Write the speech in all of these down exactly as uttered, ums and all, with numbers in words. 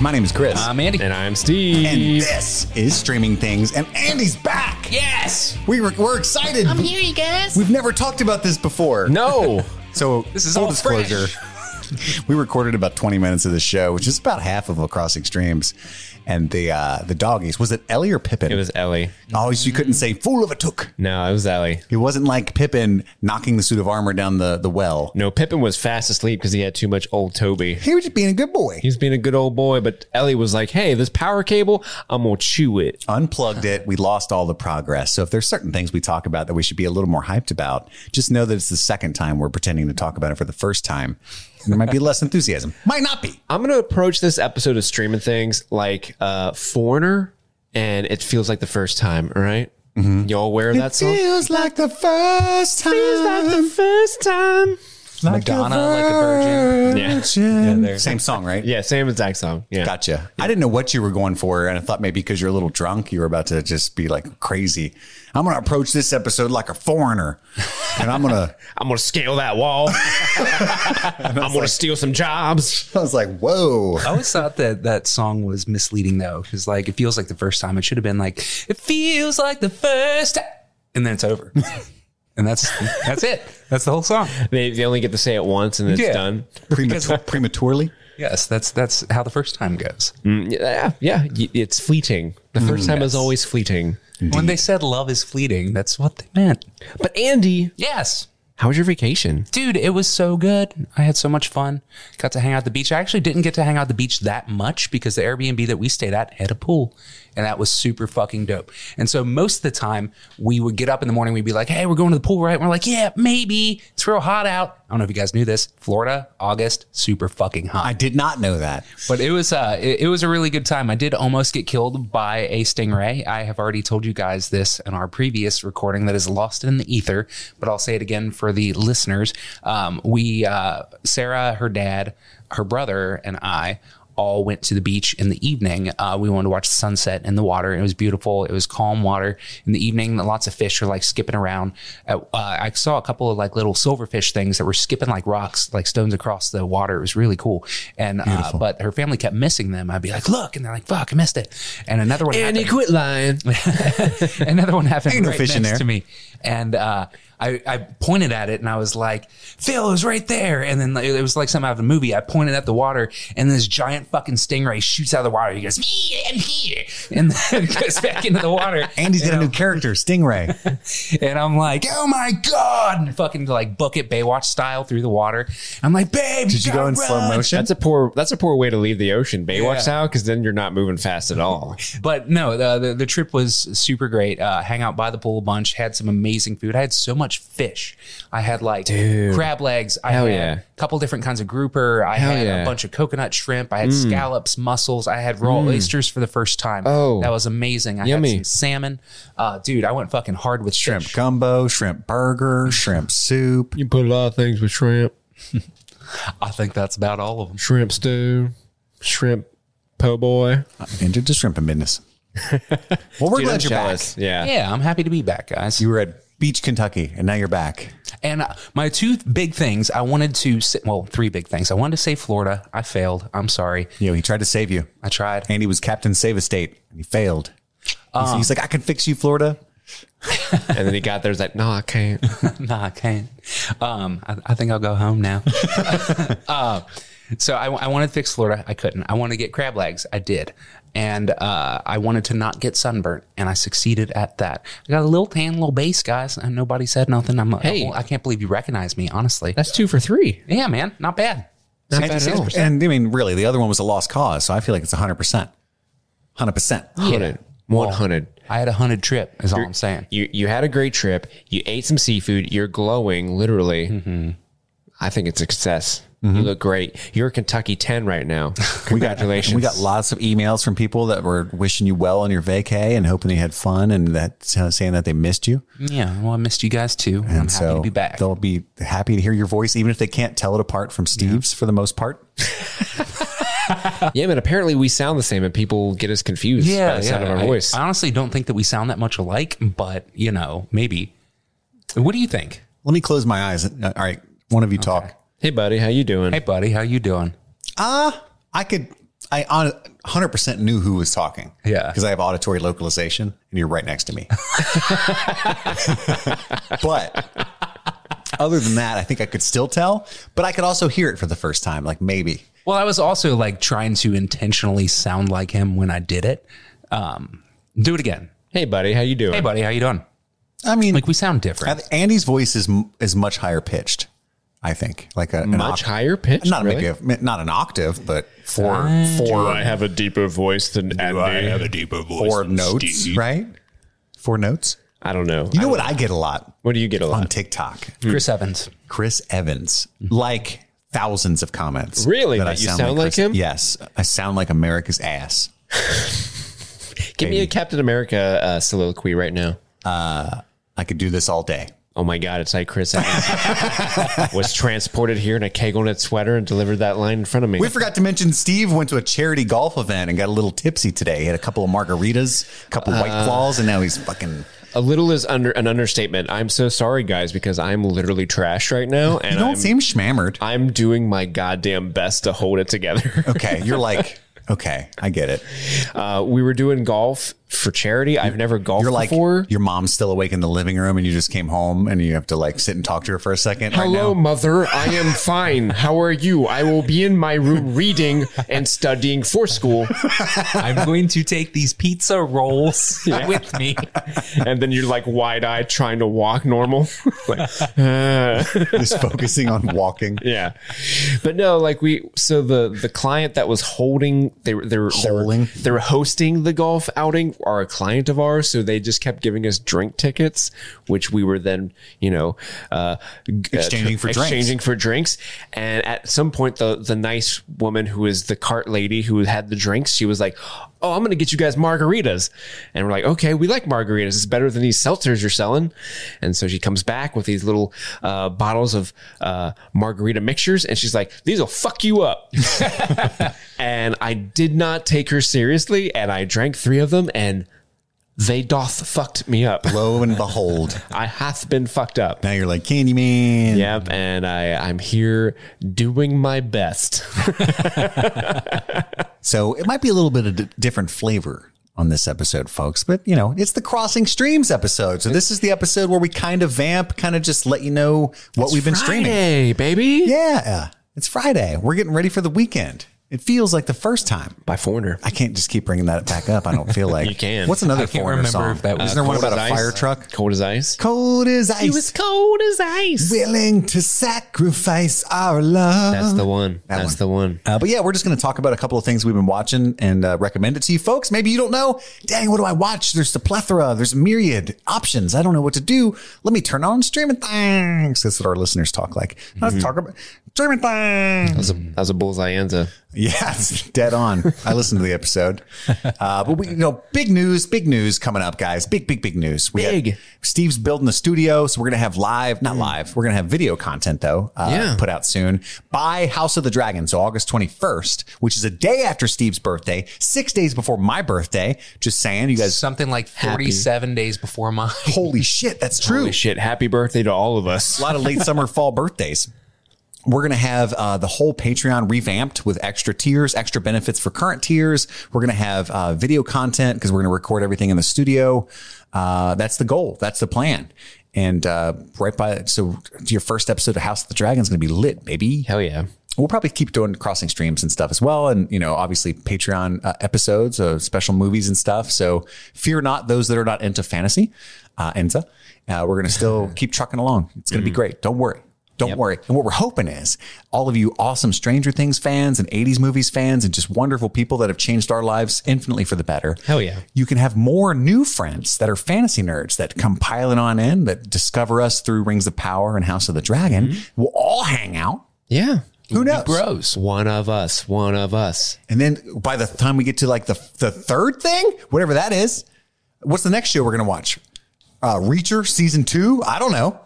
My name is Chris. I'm Andy. And I'm Steve. And this is Streaming Things, and Andy's back. Yes. We were, we're excited. I'm here, you guys. We've never talked about this before. No. So this is all disclosure. We recorded about twenty minutes of the show, which is about half of Across Extremes. And the uh, the doggies. Was it Ellie or Pippin? It was Ellie. Oh, so you couldn't say fool of a took. No, it was Ellie. It wasn't like Pippin knocking the suit of armor down the, the well. No, Pippin was fast asleep because he had too much old Toby. He was just being a good boy. He was being a good old boy. But Ellie was like, hey, this power cable, I'm going to chew it. Unplugged it. We lost all the progress. So if there's certain things we talk about that we should be a little more hyped about, just know that it's the second time we're pretending to talk about it for the first time. There might be less enthusiasm. Might not be. I'm going to approach this episode of Streaming Things like uh, Foreigner, and It Feels Like the First Time, all right? Mm-hmm. Y'all aware of that it song? It feels like the first time. Feels like the first time. Like Madonna, a like a virgin. Yeah. Yeah, same song, right? Yeah, same exact song. Yeah. Gotcha. Yeah. I didn't know what you were going for, and I thought maybe because you're a little drunk, you were about to just be like crazy. I'm going to approach this episode like a foreigner, and I'm going to... I'm going to scale that wall. I'm going like, to steal some jobs. I was like, whoa. I always thought that that song was misleading, though, because like it feels like the first time. It should have been like, it feels like the first time, and then it's over. And that's that's it. That's the whole song. They they only get to say it once and then yeah. It's done. Prematur- prematurely? Yes, that's that's how the first time goes. Mm, yeah, yeah, it's fleeting. The first mm, time yes. is always fleeting. Indeed. When they said love is fleeting, that's what they meant. But Andy. Yes. How was your vacation? Dude, it was so good. I had so much fun. Got to hang out at the beach. I actually didn't get to hang out at the beach that much because the Airbnb that we stayed at had a pool. And that was super fucking dope. And so most of the time, we would get up in the morning. We'd be like, hey, we're going to the pool, right? And we're like, yeah, maybe. It's real hot out. I don't know if you guys knew this. Florida, August, super fucking hot. I did not know that. But it was, uh, it, it was a really good time. I did almost get killed by a stingray. I have already told you guys this in our previous recording that is lost in the ether. But I'll say it again for the listeners. Um, we, uh, Sarah, her dad, her brother, and I all went to the beach in the evening. Uh, we wanted to watch the sunset in the water. It was beautiful. It was calm water in the evening. Lots of fish are like skipping around. Uh, uh, I saw a couple of like little silverfish things that were skipping like rocks, like stones across the water. It was really cool. And, uh, but her family kept missing them. I'd be like, look, and they're like, fuck, I missed it. And another one happened. And he quit lying. Another one happened Ain't no right fish in there. To me. And, uh, I, I pointed at it and I was like, Phil, it was right there. And then it was like something out of a movie. I pointed at the water and this giant fucking stingray shoots out of the water. He goes, me, I'm here. And then goes back into the water. Andy's got a new character, Stingray. And I'm like, oh my God. And fucking like bucket Baywatch style through the water. I'm like, babe, did you go in run. slow motion? That's a poor, that's a poor way to leave the ocean, Baywatch yeah. style, because then you're not moving fast at all. But no, the, the, the trip was super great. Uh, hang out by the pool a bunch, had some amazing food. I had so much fish. I had like Dude. crab legs. I Hell had yeah. a couple different kinds of grouper. I Hell had yeah. a bunch of coconut shrimp. I had mm. scallops, mussels. I had raw mm. oysters for the first time. Oh, that was amazing. I yummy. had some salmon. Uh, dude, I went fucking hard with shrimp fish. Gumbo, shrimp burger, shrimp soup. You put a lot of things with shrimp. I think that's about all of them. Shrimp stew, shrimp po' boy. I'm into the shrimp and business. Well, we're dude, glad I'm you're jealous. back. Yeah. Yeah, I'm happy to be back, guys. You were at Beach, Kentucky, and now you're back. And uh, my two big things, I wanted to say, well, three big things. I wanted to save Florida. I failed. I'm sorry. You know, he tried to save you. I tried. And he was Captain Save a State, and he failed. Um, he's, he's like, I can fix you, Florida. And then he got there, he's like, no, I can't. No, I can't. Um, I, I think I'll go home now. uh, so I, I wanted to fix Florida. I couldn't. I wanted to get crab legs. I did. And uh, I wanted to not get sunburnt, and I succeeded at that. I got a little tan, little base, guys, and nobody said nothing. I'm like, hey, I can't believe you recognize me, honestly. That's two for three. Yeah, man. Not bad. Not bad at all. And, I mean, really, the other one was a lost cause, so I feel like it's one hundred percent. one hundred percent. one hundred. one hundred. Well, I had a one hundred trip, is You're, all I'm saying. You, you had a great trip. You ate some seafood. You're glowing, literally. Mm-hmm. I think it's success. Mm-hmm. You look great. You're a Kentucky ten right now. Congratulations. We got, we got lots of emails from people that were wishing you well on your vacay and hoping you had fun and that saying that they missed you. Yeah. Well, I missed you guys too. And I'm so happy to be back. They'll be happy to hear your voice, even if they can't tell it apart from Steve's yeah. for the most part. Yeah, but apparently we sound the same and people get us confused yeah, by the yeah, sound of our I, voice. I honestly don't think that we sound that much alike, but you know, maybe. What do you think? Let me close my eyes. All right. One of you okay. talk. Hey buddy, how you doing? Hey buddy, how you doing? Uh, I could I one hundred percent knew who was talking. Yeah. Because I have auditory localization and you're right next to me. But other than that, I think I could still tell, but I could also hear it for the first time. Like maybe. Well, I was also like trying to intentionally sound like him when I did it. Um, do it again. Hey, buddy. How you doing? Hey, buddy. How you doing? I mean, like we sound different. Andy's voice is is much higher pitched. I think like a much higher pitch, not really? a big, not an octave, but four, uh, four. Do I have a deeper voice than Andy? I have a deeper voice. Four than notes, Steve. Right? Four notes. I don't know. You know I what know. I get a lot. What do you get a lot on TikTok? Mm. Chris Evans. Chris Evans. Like thousands of comments. Really? That, that I sound you sound like, like him? Yes, I sound like America's ass. Give Maybe. me a Captain America uh, soliloquy right now. Uh, I could do this all day. Oh my God, it's like Chris Evans was transported here in a Kegel knit sweater and delivered that line in front of me. We forgot to mention Steve went to a charity golf event and got a little tipsy today. He had a couple of margaritas, a couple of White uh, Claws, and now he's fucking... A little is under an understatement. I'm so sorry, guys, because I'm literally trash right now. And you don't I'm, seem schmammered. I'm doing my goddamn best to hold it together. Okay, you're like... Okay, I get it. Uh, we were doing golf for charity. I've never golfed You're like, before. Your mom's still awake in the living room and you just came home and you have to like sit and talk to her for a second. Hello, right now. Mother. I am fine. How are you? I will be in my room reading and studying for school. I'm going to take these pizza rolls yeah. with me. And then you're like wide eyed trying to walk normal. like, uh. Just focusing on walking. Yeah. But no, like we so the, the client that was holding They were, they, were, they, were, they were hosting the golf outing are a client of ours. So they just kept giving us drink tickets, which we were then, you know, uh, exchanging, uh, for, exchanging drinks. for drinks. And at some point, the, the nice woman who is the cart lady who had the drinks, she was like, oh, I'm going to get you guys margaritas. And we're like, okay, we like margaritas. It's better than these seltzers you're selling. And so she comes back with these little uh, bottles of uh, margarita mixtures. And she's like, these will fuck you up. And I did not take her seriously. And I drank three of them and they doth fucked me up. Lo and behold. I hath been fucked up. Now you're like Candyman. Yep. And I, I'm here doing my best. So it might be a little bit of d- different flavor on this episode, folks. But, you know, it's the Crossing Streams episode. So this is the episode where we kind of vamp, kind of just let you know what it's we've been Friday, streaming. Hey, baby. Yeah. It's Friday. We're getting ready for the weekend. It feels like the first time by Foreigner. I can't just keep bringing that back up. I don't feel like you can. What's another I can't Foreigner remember song? If that was, uh, isn't there one about a ice. fire truck? Cold as ice. Cold as ice. He was cold as ice. Willing to sacrifice our love. That's the one. That That's one. the one. Uh, but yeah, we're just going to talk about a couple of things we've been watching and uh, recommend it to you folks. Maybe you don't know. Dang, what do I watch? There's the plethora. There's myriad options. I don't know what to do. Let me turn on Streaming Things. That's what our listeners talk like. Mm-hmm. Let's talk about Streaming Things. That was a, that was a bullseye answer. Yeah, it's dead on. I listened to the episode. Uh, but, we, you know, big news, big news coming up, guys. Big, big, big news. We big. Have, Steve's building the studio, so we're going to have live, not live. We're going to have video content, though, uh, yeah. put out soon by House of the Dragon. So August twenty-first, which is a day after Steve's birthday, six days before my birthday. Just saying, you guys. Something like forty-seven happy. days before mine. Holy shit, that's true. Holy shit, happy birthday to all of us. A lot of late summer, fall birthdays. We're going to have uh, the whole Patreon revamped with extra tiers, extra benefits for current tiers. We're going to have uh, video content because we're going to record everything in the studio. Uh, that's the goal. That's the plan. And uh, right by. So your first episode of House of the Dragon is going to be lit, baby. Hell yeah. We'll probably keep doing Crossing Streams and stuff as well. And, you know, obviously Patreon uh, episodes of special movies and stuff. So fear not those that are not into fantasy. Uh, Enza, uh, we're going to still keep trucking along. It's going to mm. be great. Don't worry. Don't yep. worry. And what we're hoping is all of you awesome Stranger Things fans and eighties movies fans and just wonderful people that have changed our lives infinitely for the better. Hell yeah. You can have more new friends that are fantasy nerds that come piling on in, that discover us through Rings of Power and House of the Dragon. Mm-hmm. We'll all hang out. Yeah. Who knows? Bros. One of us. One of us. And then by the time we get to like the, the third thing, whatever that is, what's the next show we're going to watch? Uh, Reacher season two. I don't know.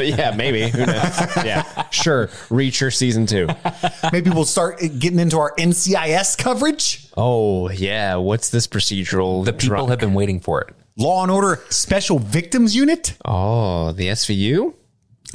Yeah, maybe. Who knows? Yeah, sure. Reacher season two. Maybe we'll start getting into our N C I S coverage. Oh yeah. What's this procedural? The people drunk? have been waiting for it. Law and Order Special Victims Unit. Oh, the S V U.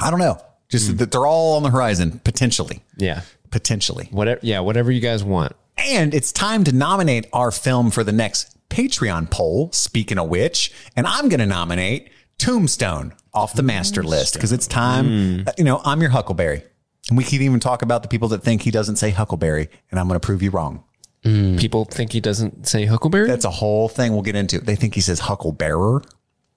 I don't know. Just mm. that they're all on the horizon potentially. Yeah. Potentially. Whatever. Yeah. Whatever you guys want. And it's time to nominate our film for the next Patreon poll, speaking of which, and I'm going to nominate Tombstone off the Tombstone. master list, because it's time. Mm. You know, I'm your Huckleberry. And we can even talk about the people that think he doesn't say Huckleberry, and I'm going to prove you wrong. Mm. People think he doesn't say Huckleberry? That's a whole thing we'll get into. They think he says Hucklebearer.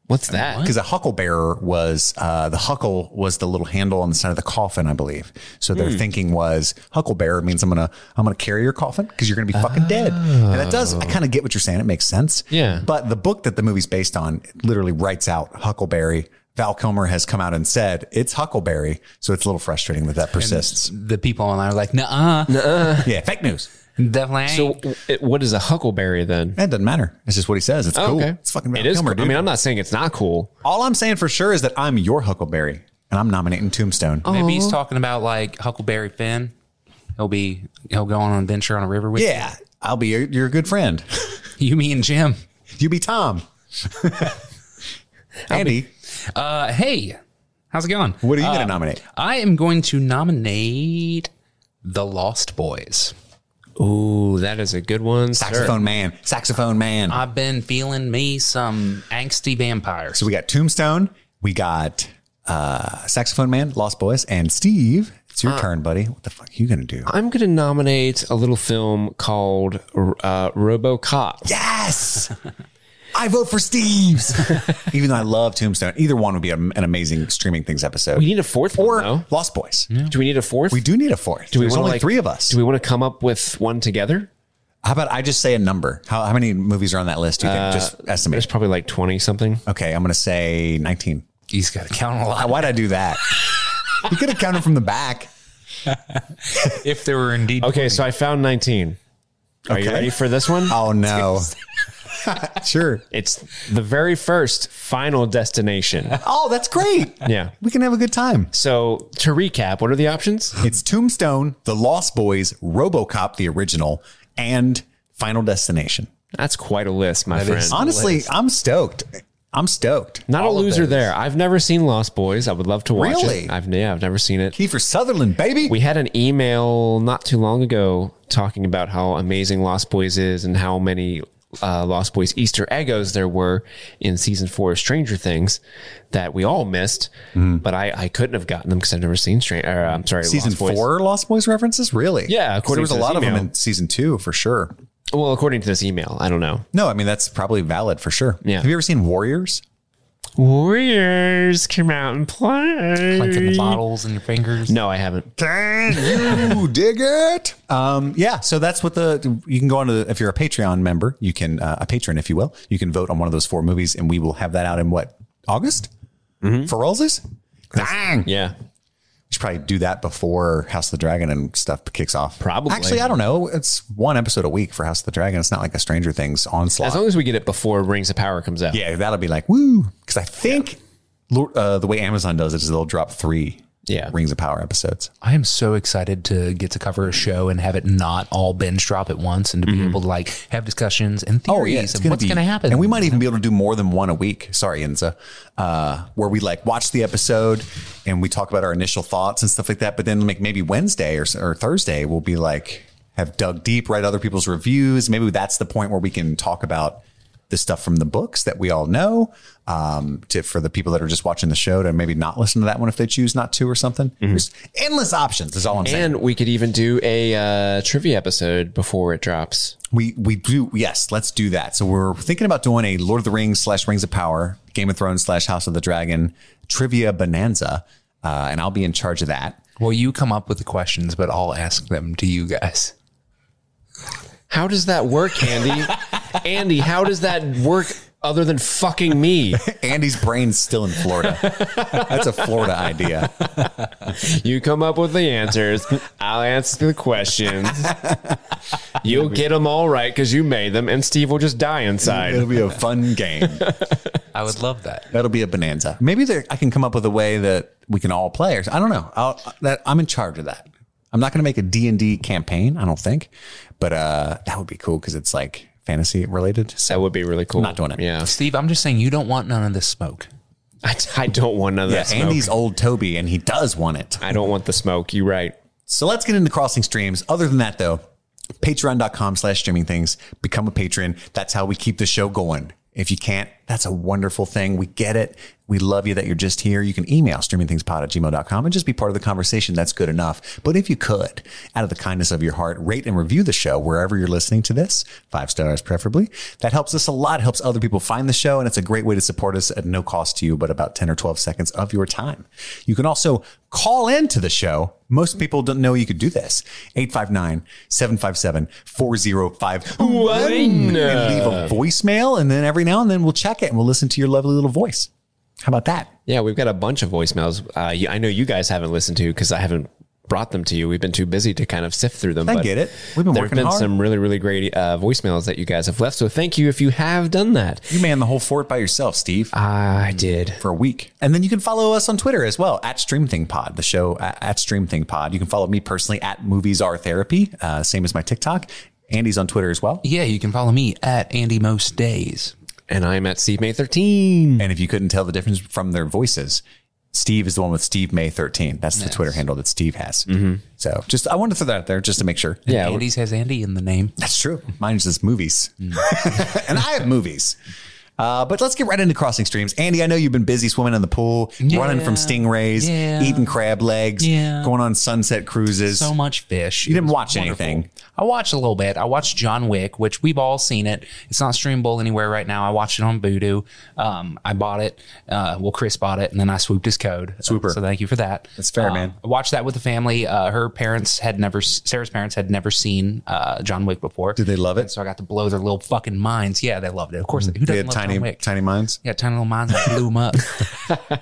What's that? Because a hucklebearer was, uh, the huckle was the little handle on the side of the coffin, I believe. So their mm. thinking was hucklebearer means I'm going to, I'm going to carry your coffin because you're going to be fucking oh. dead. And that does, I kind of get what you're saying. It makes sense. Yeah. But the book that the movie's based on literally writes out Huckleberry. Val Kilmer has come out and said it's Huckleberry. So it's a little frustrating that that persists. And the people online are like, nuh-uh. Nuh-uh. Yeah. Fake news. Definitely. So it, what is a Huckleberry then? It doesn't matter. It's just what he says. It's oh, cool. Okay. It's fucking Val it is Kilmer, cool. I mean, I'm not saying it's not cool. All I'm saying for sure is that I'm your Huckleberry and I'm nominating Tombstone. Oh. Maybe he's talking about like Huckleberry Finn. He'll be, he'll go on an adventure on a river with yeah, you. Yeah. I'll be your, your good friend. You, me, and Jim. You be Tom. Andy. Be, uh, hey, how's it going? What are you um, going to nominate? I am going to nominate The Lost Boys. Ooh, that is a good one. Saxophone sir. man. Saxophone man. I've been feeling me some angsty vampires. So we got Tombstone. We got uh, Saxophone Man, Lost Boys, and Steve. It's your uh, turn, buddy. What the fuck are you going to do? I'm going to nominate a little film called uh, RoboCop. Yes! I vote for Steve's. Even though I love Tombstone. Either one would be a, an amazing Streaming Things episode. We need a fourth or one, though. Lost Boys. Yeah. Do we need a fourth? We do need a fourth. Do we There's only like, three of us. Do we want to come up with one together? How about I just say a number? How, how many movies are on that list? Do you uh, think? Just estimate. There's probably like twenty something. Okay, I'm going to say nineteen. He's got to count a lot. Why'd I do that? You could have counted from the back. If there were indeed okay, twenty. So I found nineteen. Are okay. you ready for this one? Oh, no. Sure. It's the very first Final Destination. Oh, that's great. Yeah. We can have a good time. So to recap, what are the options? It's Tombstone, The Lost Boys, RoboCop, the original, and Final Destination. That's quite a list, my that friend. Honestly, list. I'm stoked. I'm stoked. Not All a loser there. I've never seen Lost Boys. I would love to watch really? it. I've, yeah, I've never seen it. Kiefer Sutherland, baby. We had an email not too long ago talking about how amazing Lost Boys is and how many... Uh, Lost Boys Easter Eggos there were in season four of Stranger Things that we all missed, mm. but I, I couldn't have gotten them because I've never seen Stranger. I'm sorry, season Lost Boys. four Lost Boys references, really? Yeah, according there was to a lot email. of them in season two for sure. Well, according to this email, I don't know. No, I mean that's probably valid for sure. Yeah. Have you ever seen Warriors? Warriors come out and play. Clinking the bottles in your fingers. No, I haven't. Can you dig it? Um, yeah. So that's what the, you can go on to, the, if you're a Patreon member, you can, uh, a patron, if you will, you can vote on one of those four movies and we will have that out in what? August? Mm-hmm. For Rolls? Dang. Yeah. We should probably do that before House of the Dragon and stuff kicks off. Probably. Actually, I don't know. It's one episode a week for House of the Dragon. It's not like a Stranger Things onslaught. As long as we get it before Rings of Power comes out. Yeah, that'll be like, woo. Because I think yeah. uh, the way Amazon does it is they'll drop three yeah. Rings of Power episodes. I am so excited to get to cover a show and have it not all binge drop at once and to mm-hmm. be able to like have discussions and theories oh, yeah, and gonna what's going to happen. And we might even be able to do more than one a week. Sorry, Enza. Uh, where we like watch the episode and we talk about our initial thoughts and stuff like that. But then like maybe Wednesday or, or Thursday, we'll be like, have dug deep, read other people's reviews. Maybe that's the point where we can talk about the stuff from the books that we all know um, to, for the people that are just watching the show to maybe not listen to that one if they choose not to or something. Mm-hmm. There's endless options is all I'm saying. And we could even do a uh, trivia episode before it drops. We we do. Yes, let's do that. So we're thinking about doing a Lord of the Rings slash Rings of Power, Game of Thrones slash House of the Dragon trivia bonanza. Uh, and I'll be in charge of that. Well, you come up with the questions, but I'll ask them to you guys. How does that work, Andy? Andy, how does that work other than fucking me? Andy's brain's still in Florida. That's a Florida idea. You come up with the answers. I'll answer the questions. You'll get them all right because you made them, and Steve will just die inside. It'll be a fun game. I would love that. That'll be a bonanza. Maybe there, I can come up with a way that we can all play. Or, I don't know. I'll, that, I'm in charge of that. I'm not going to make a D and D campaign, I don't think, but uh, that would be cool because it's like fantasy related. So that would be really cool. I'm not doing it. Yeah, Steve, I'm just saying you don't want none of this smoke. I, I don't want none of yeah, that smoke. Andy's old Toby and he does want it. I don't want the smoke. You're right. So let's get into Crossing Streams. Other than that, though, Patreon.com slash streaming things. Become a patron. That's how we keep the show going. If you can't, that's a wonderful thing. We get it. We love you that you're just here. You can email streamingthingspod at gmail dot com and just be part of the conversation. That's good enough. But if you could, out of the kindness of your heart, rate and review the show wherever you're listening to this, five stars preferably. That helps us a lot. It helps other people find the show. And it's a great way to support us at no cost to you, but about ten or twelve seconds of your time. You can also call into the show. Most people don't know you could do this. eight five nine, seven five seven, four oh five one. And leave a voicemail. And then every now and then we'll check it and we'll listen to your lovely little voice. How about that? Yeah, we've got a bunch of voicemails. Uh, I know you guys haven't listened to because I haven't brought them to you. We've been too busy to kind of sift through them. I but get it. We've been working been hard. There's been some really, really great uh, voicemails that you guys have left. So thank you if you have done that. You manned the whole fort by yourself, Steve. I did. For a week. And then you can follow us on Twitter as well, at StreamThingPod, the show at StreamThingPod. You can follow me personally at Movies Are Therapy, uh, same as my TikTok. Andy's on Twitter as well. Yeah, you can follow me at Andy Most Days. And I'm at Steve May thirteen. And if you couldn't tell the difference from their voices, Steve is the one with Steve May thirteen. That's yes. the Twitter handle that Steve has. Mm-hmm. So just, I wanted to throw that out there just to make sure. And yeah. Andy's has Andy in the name. That's true. Mine's just movies. Mm. And I have movies. Uh, but let's get right into Crossing Streams. Andy, I know you've been busy swimming in the pool, yeah, running from stingrays, yeah, eating crab legs, yeah, going on sunset cruises. So much fish. You it didn't watch wonderful. anything. I watched a little bit. I watched John Wick, which we've all seen it. It's not streamable anywhere right now. I watched it on Vudu. Um, I bought it. Uh, well, Chris bought it, and then I swooped his code. Swooper. Uh, so thank you for that. That's fair, um, man. I watched that with the family. Uh, her parents had never, Sarah's parents had never seen uh, John Wick before. Did they love it? And so I got to blow their little fucking minds. Yeah, they loved it. Of course, mm-hmm. Who doesn't love it? Tiny, tiny mines. Yeah, tiny little mines that blew them up.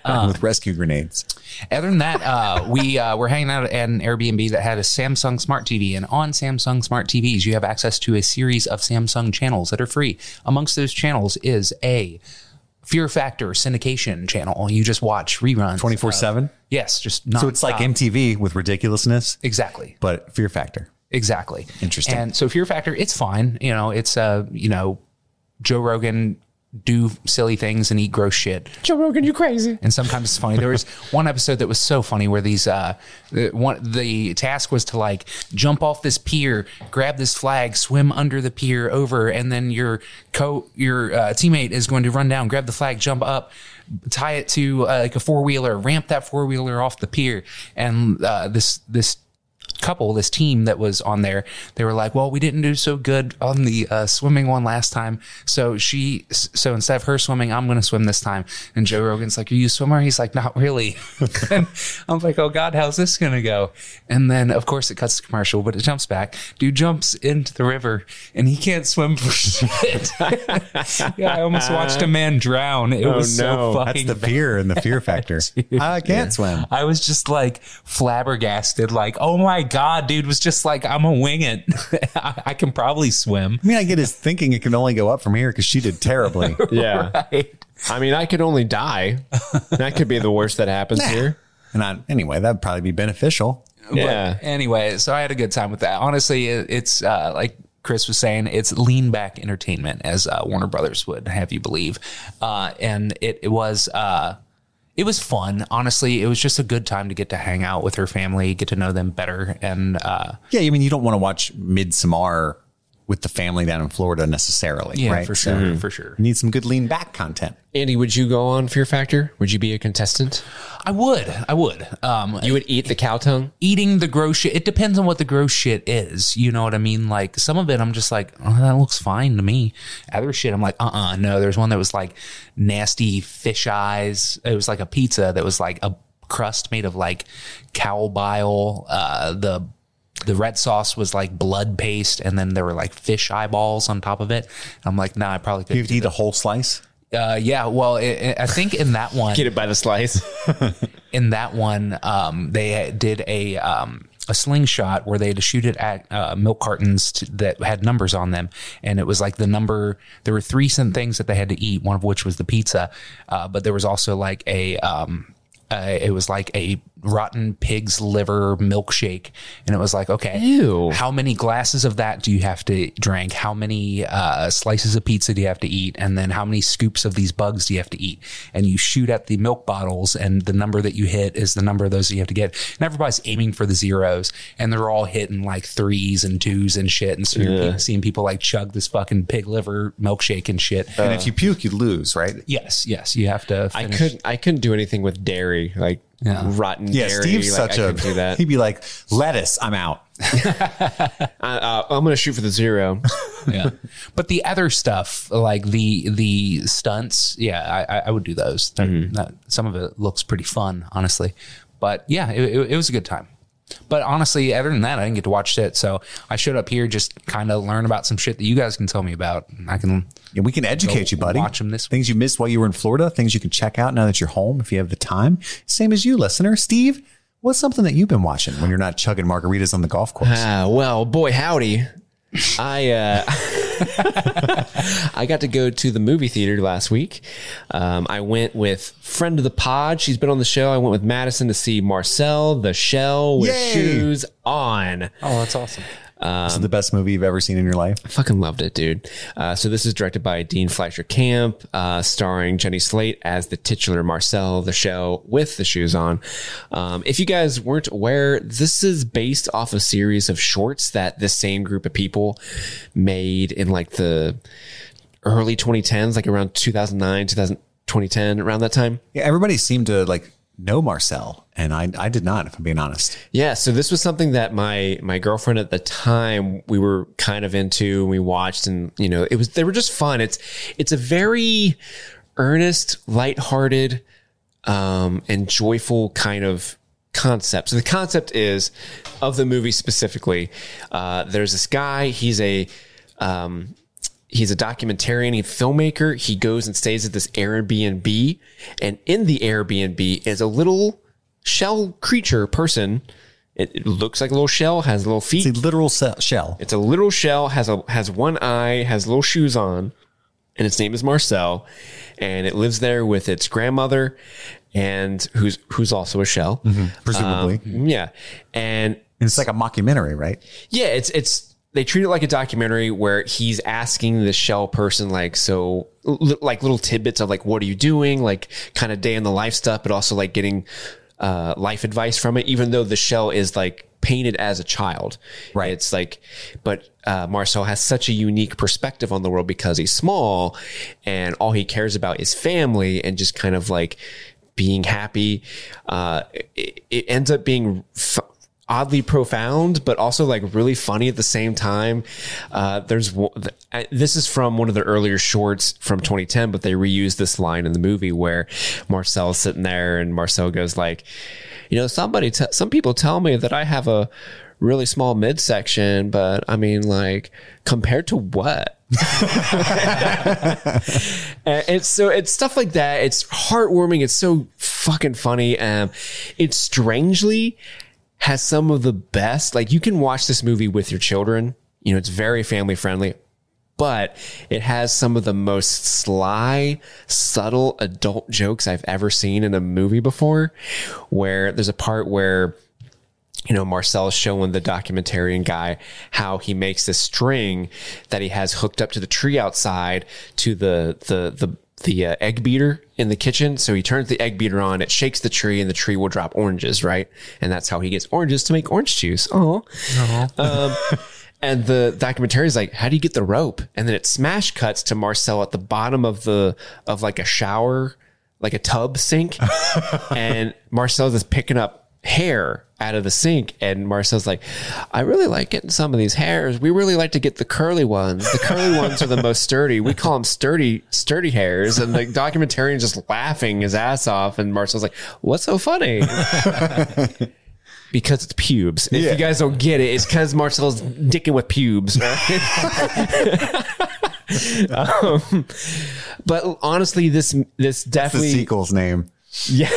um, With rescue grenades. Other than that, uh, we uh, were hanging out at an Airbnb that had a Samsung Smart T V. And on Samsung Smart T Vs, you have access to a series of Samsung channels that are free. Amongst those channels is a Fear Factor syndication channel. You just watch reruns. twenty-four seven? Yes, just not. So it's like M T V with ridiculousness? Exactly. But Fear Factor. Exactly. Interesting. And so Fear Factor, it's fine. You know, it's, uh, you know, Joe Rogan do silly things and eat gross shit. Joe Rogan, you crazy. And sometimes it's funny. There was one episode that was so funny where these uh the, one the task was to like jump off this pier, grab this flag, swim under the pier over, and then your co your uh, teammate is going to run down, grab the flag, jump up, tie it to uh, like a four-wheeler, ramp that four-wheeler off the pier. And uh this this couple, this team that was on there, they were like, well, we didn't do so good on the uh, swimming one last time. So she, so instead of her swimming, I'm going to swim this time. And Joe Rogan's like, are you a swimmer? He's like, not really. And I'm like, oh God, how's this going to go? And then of course it cuts to commercial, but it jumps back. Dude jumps into the river and he can't swim for shit. Yeah, I almost watched a man drown. It oh, was no. so fucking That's the fear and the Fear Factor. Dude, I can't yeah. swim. I was just like flabbergasted, like, oh my God, dude was just like, I'm a wing it. I, I can probably swim. I mean, I get his thinking it can only go up from here because she did terribly. Yeah. Right. I mean, I could only die. That could be the worst that happens nah. here. And I, anyway, that'd probably be beneficial. Yeah. But anyway, so I had a good time with that. Honestly, it, it's uh, like Chris was saying, it's lean back entertainment, as uh, Warner Brothers would have you believe. Uh, and it, it was... Uh, It was fun. Honestly, it was just a good time to get to hang out with her family, get to know them better. And uh, yeah, I mean, you don't want to watch Midsommar with the family down in Florida necessarily. Yeah, right? for sure. Mm-hmm. For sure. You need some good lean back content. Andy, would you go on Fear Factor? Would you be a contestant? I would. I would. Um, you would eat the cow tongue? Eating the gross shit. It depends on what the gross shit is. You know what I mean? Like some of it, I'm just like, oh, that looks fine to me. Other shit, I'm like, uh-uh, no. There's one that was like nasty fish eyes. It was like a pizza that was like a crust made of like cow bile. Uh, the the red sauce was like blood paste, and then there were like fish eyeballs on top of it. I'm like, nah, I probably could. You have to eat a whole slice? Uh, yeah, well, it, it, I think in that one, get it by the slice. In that one, um, they did a um, a slingshot where they had to shoot it at uh, milk cartons to, that had numbers on them, and it was like the number. There were three things that they had to eat, one of which was the pizza, uh, but there was also like a um, uh, it was like a rotten pig's liver milkshake. And it was like, okay, ew, how many glasses of that do you have to drink? How many uh, slices of pizza do you have to eat? And then how many scoops of these bugs do you have to eat? And you shoot at the milk bottles, and the number that you hit is the number of those that you have to get. And everybody's aiming for the zeros, and they're all hitting like threes and twos and shit. And so you're yeah. seeing people like chug this fucking pig liver milkshake and shit. Uh, and if you puke, you lose, right? Yes, yes. You have to finish. I couldn't, I couldn't do anything with dairy, like yeah. rotten yeah, dairy. Steve's like, such I a, do that. He'd be like, lettuce, I'm out. uh, uh, I'm going to shoot for the zero. Yeah. But the other stuff, like the the stunts, yeah, I, I would do those. Mm-hmm. That, some of it looks pretty fun, honestly. But yeah, it, it, it was a good time. But honestly, other than that, I didn't get to watch shit. So I showed up here just kind of learn about some shit that you guys can tell me about. I can, yeah, we can educate you, buddy. Watch them this things you missed while you were in Florida, things you can check out now that you're home if you have the time. Same as you, listener. Steve, what's something that you've been watching when you're not chugging margaritas on the golf course? Uh, well, boy, howdy. I uh, I got to go to the movie theater last week. Um, I went with friend of the pod. She's been on the show. I went with Madison to see Marcel the Shell with Yay! Shoes On. Oh, that's awesome. Um, this is the best movie you've ever seen in your life. I fucking loved it, dude. Uh, so this is directed by Dean Fleischer Camp, uh, starring Jenny Slate as the titular Marcel the Shell with the shoes on. Um, if you guys weren't aware, this is based off a series of shorts that the same group of people made in like the early twenty tens, like around two thousand nine, two thousand, twenty ten, around that time. Yeah, everybody seemed to like know Marcel, and I I did not, if I'm being honest. Yeah, so this was something that my my girlfriend at the time, we were kind of into, and we watched, and you know, it was, they were just fun. It's it's a very earnest, lighthearted, um, and joyful kind of concept. So the concept is of the movie specifically. Uh, there's this guy, he's a um he's a documentarian, he's a filmmaker. He goes and stays at this Airbnb, and in the Airbnb is a little shell creature person. It, it looks like a little shell, has little feet. It's a literal shell. It's a literal shell, has a has one eye, has little shoes on, and its name is Marcel, and it lives there with its grandmother, and who's who's also a shell, mm-hmm, presumably. Um, yeah, and, and it's like a mockumentary, right? Yeah, it's it's. They treat it like a documentary where he's asking the shell person, like, so l- like little tidbits of like, what are you doing? Like kind of day in the life stuff, but also like getting uh, life advice from it, even though the shell is like painted as a child. Right. It's like, but uh, Marcel has such a unique perspective on the world because he's small and all he cares about is family and just kind of like being happy. Uh, it, it ends up being f- oddly profound, but also like really funny at the same time. Uh, there's this is from one of the earlier shorts from twenty ten, but they reused this line in the movie where Marcel's sitting there and Marcel goes like, you know, somebody, t- some people tell me that I have a really small midsection, but I mean, like compared to what? It's so it's stuff like that. It's heartwarming. It's so fucking funny. Um, it's strangely has some of the best, like you can watch this movie with your children, you know, it's very family friendly, but it has some of the most sly, subtle adult jokes I've ever seen in a movie before, where there's a part where, you know, Marcel's showing the documentarian guy how he makes this string that he has hooked up to the tree outside to the, the, the, the uh, egg beater in the kitchen. So he turns the egg beater on, it shakes the tree, and the tree will drop oranges, right? And that's how he gets oranges to make orange juice. Oh, um, and the documentary is like, how do you get the rope? And then it smash cuts to Marcel at the bottom of the, of like a shower, like a tub sink. And Marcel's is picking up hair out of the sink, and Marcel's like, I really like getting some of these hairs. We really like to get the curly ones. The curly ones are the most sturdy. We call them sturdy, sturdy hairs. And the documentarian just laughing his ass off, and Marcel's like, what's so funny? Because it's pubes. If yeah. you guys don't get it, it's because Marcel's dicking with pubes. um, but honestly, this this definitely... That's the sequel's name. Yeah.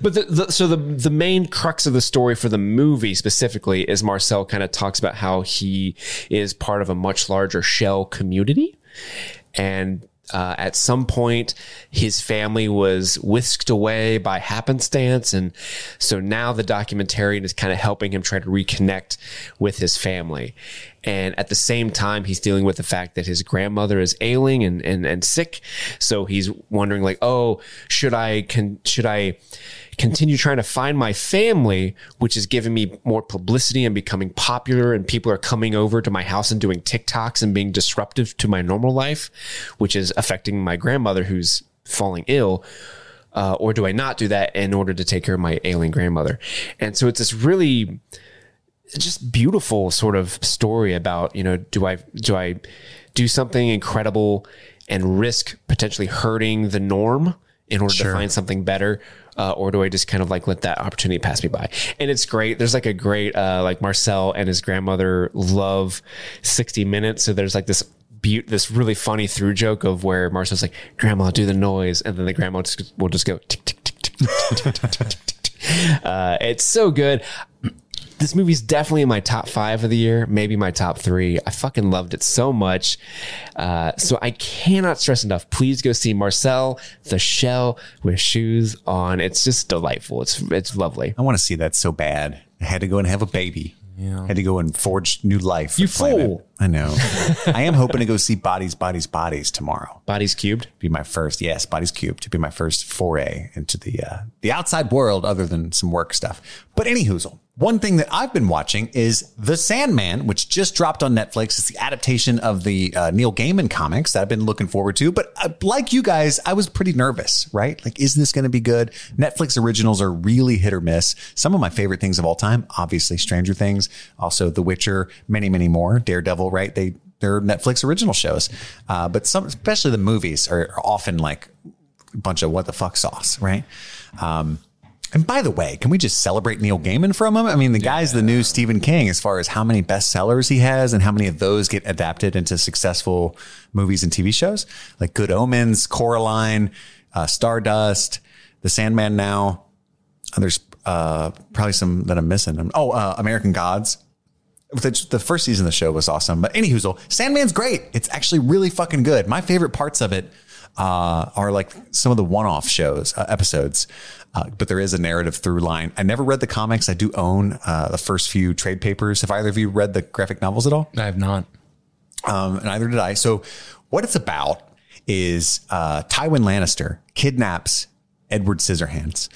But the, the, so the the main crux of the story for the movie specifically is Marcel kind of talks about how he is part of a much larger shell community, and Uh, at some point, his family was whisked away by happenstance. And so now the documentarian is kind of helping him try to reconnect with his family. And at the same time, he's dealing with the fact that his grandmother is ailing and, and, and sick. So he's wondering like, oh, should I con- should I continue trying to find my family, which is giving me more publicity and becoming popular, and people are coming over to my house and doing TikToks and being disruptive to my normal life, which is affecting my grandmother who's falling ill. Uh, or do I not do that in order to take care of my ailing grandmother? And so it's this really... just beautiful sort of story about, you know, do I, do I do something incredible and risk potentially hurting the norm in order sure. to find something better? Uh, or do I just kind of like let that opportunity pass me by? And it's great. There's like a great, uh, like Marcel and his grandmother love sixty minutes. So there's like this be- this really funny through joke of where Marcel's like, grandma, do the noise. And then the grandma just, will just go, tick, tick, tick, tick, tick, tick, tick, tick. Uh, it's so good. This movie's definitely in my top five of the year, maybe my top three. I fucking loved it so much. Uh, so I cannot stress enough. Please go see Marcel the Shell with Shoes On. It's just delightful. It's it's lovely. I want to see that so bad. I had to go and have a baby. Yeah. I had to go and forge new life. You fool. I know. I am hoping to go see Bodies, Bodies, Bodies tomorrow. Bodies Cubed? Be my first, yes, Bodies Cubed. To be my first foray into the uh, the outside world other than some work stuff. But anywhoozle. One thing that I've been watching is The Sandman, which just dropped on Netflix. It's the adaptation of the uh, Neil Gaiman comics that I've been looking forward to. But uh, like you guys, I was pretty nervous, right? Like, is this going to be good? Netflix originals are really hit or miss. Some of my favorite things of all time, obviously Stranger Things, also The Witcher, many, many more. Daredevil, right? They, they're Netflix original shows. Uh, but some, especially the movies are, are often like a bunch of what the fuck sauce, right? Um, And by the way, can we just celebrate Neil Gaiman for a moment? I mean, the guy's yeah. the new Stephen King as far as how many bestsellers he has and how many of those get adapted into successful movies and T V shows like Good Omens, Coraline, uh, Stardust, The Sandman. Now there's uh, probably some that I'm missing. Oh, uh, American Gods. The first season of the show was awesome. But anywhoozle, Sandman's great. It's actually really fucking good. My favorite parts of it uh, are like some of the one-off shows, uh, episodes. Uh, but there is a narrative through line. I never read the comics. I do own uh, the first few trade papers. Have either of you read the graphic novels at all? I have not. Um, and neither did I. So what it's about is uh, Tywin Lannister kidnaps Edward Scissorhands,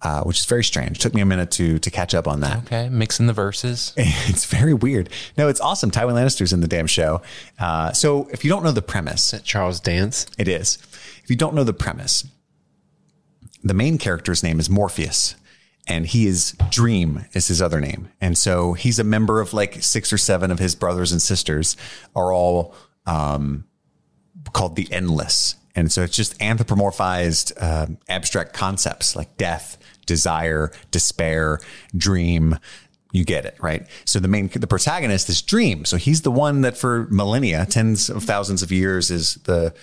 uh, which is very strange. Took me a minute to to catch up on that. Okay, mixing the verses. It's very weird. No, it's awesome. Tywin Lannister's in the damn show. Uh, so if you don't know the premise. Is that Charles Dance? It is. If you don't know the premise. The main character's name is Morpheus, and he is Dream is his other name. And so he's a member of like six or seven of his brothers and sisters are all um, called the Endless. And so it's just anthropomorphized uh, abstract concepts like death, desire, despair, dream. You get it, right? So the main, the protagonist is Dream. So he's the one that for millennia, tens of thousands of years is the,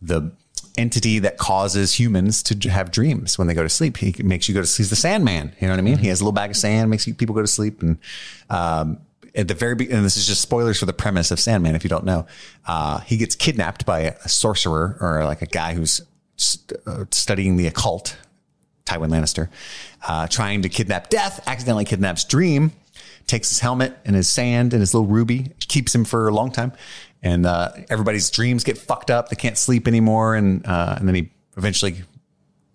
the, entity that causes humans to have dreams when they go to sleep. He makes you go to sleep. He's the Sandman. You know what I mean? Mm-hmm. He has a little bag of sand, makes people go to sleep. And um, at the very beginning, and this is just spoilers for the premise of Sandman. If you don't know, uh, he gets kidnapped by a sorcerer or like a guy who's st- uh, studying the occult, Tywin Lannister, uh, trying to kidnap Death, accidentally kidnaps Dream, takes his helmet and his sand and his little ruby, keeps him for a long time. And uh, everybody's dreams get fucked up. They can't sleep anymore. And uh, and then he eventually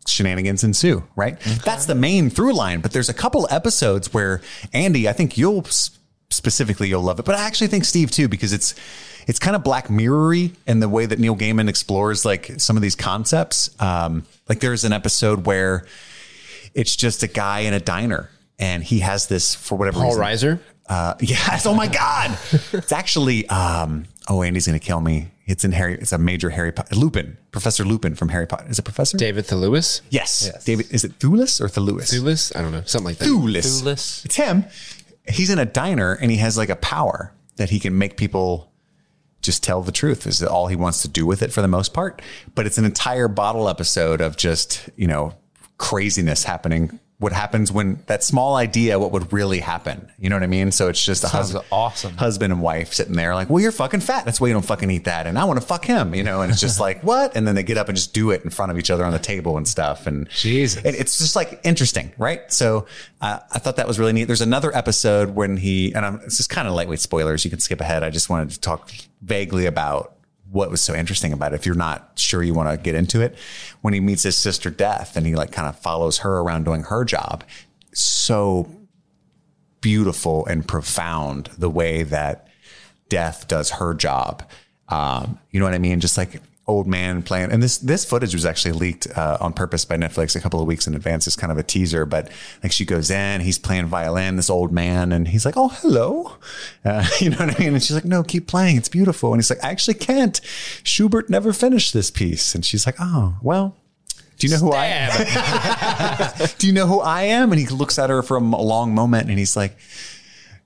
shenanigans ensue, right? Okay. That's the main through line. But there's a couple episodes where, Andy, I think you'll specifically, you'll love it. But I actually think Steve, too, because it's it's kind of Black Mirror-y in the way that Neil Gaiman explores like some of these concepts. Um, like there's an episode where it's just a guy in a diner and he has this for whatever Paul reason. Reiser? Uh, yes. Oh, my God. It's actually... Um, Oh, Andy's going to kill me. It's in Harry. It's a major Harry Potter. Lupin, Professor Lupin from Harry Potter. Is it Professor? David Thewlis? Yes. yes. David. Is it Thewlis or Thewlis? Thewlis? I don't know. Something like that. Thewlis. Thewlis. It's him. He's in a diner and he has like a power that he can make people just tell the truth. Is all he wants to do with it for the most part. But it's an entire bottle episode of just, you know, craziness happening what happens when that small idea, what would really happen? You know what I mean? So it's just a husband, awesome. husband and wife sitting there like, well, you're fucking fat. That's why you don't fucking eat that. And I want to fuck him, you know? And it's just like, what? And then they get up and just do it in front of each other on the table and stuff. And Jesus, it, it's just like interesting. Right. So uh, I thought that was really neat. There's another episode when he, and I'm, it's just kind of lightweight spoilers. You can skip ahead. I just wanted to talk vaguely about what was so interesting about it. If you're not sure you want to get into it, when he meets his sister Death and he like kind of follows her around doing her job. So beautiful and profound the way that Death does her job. Um, you know what I mean? Just like old man playing. And this, this footage was actually leaked uh, on purpose by Netflix a couple of weeks in advance as kind of a teaser, but like she goes in, he's playing violin, this old man. And he's like, oh, hello. Uh, you know what I mean? And she's like, no, keep playing. It's beautiful. And he's like, I actually can't. Schubert never finished this piece. And she's like, oh, well, do you know who Stab. I am? Do you know who I am? And he looks at her for a long moment and he's like,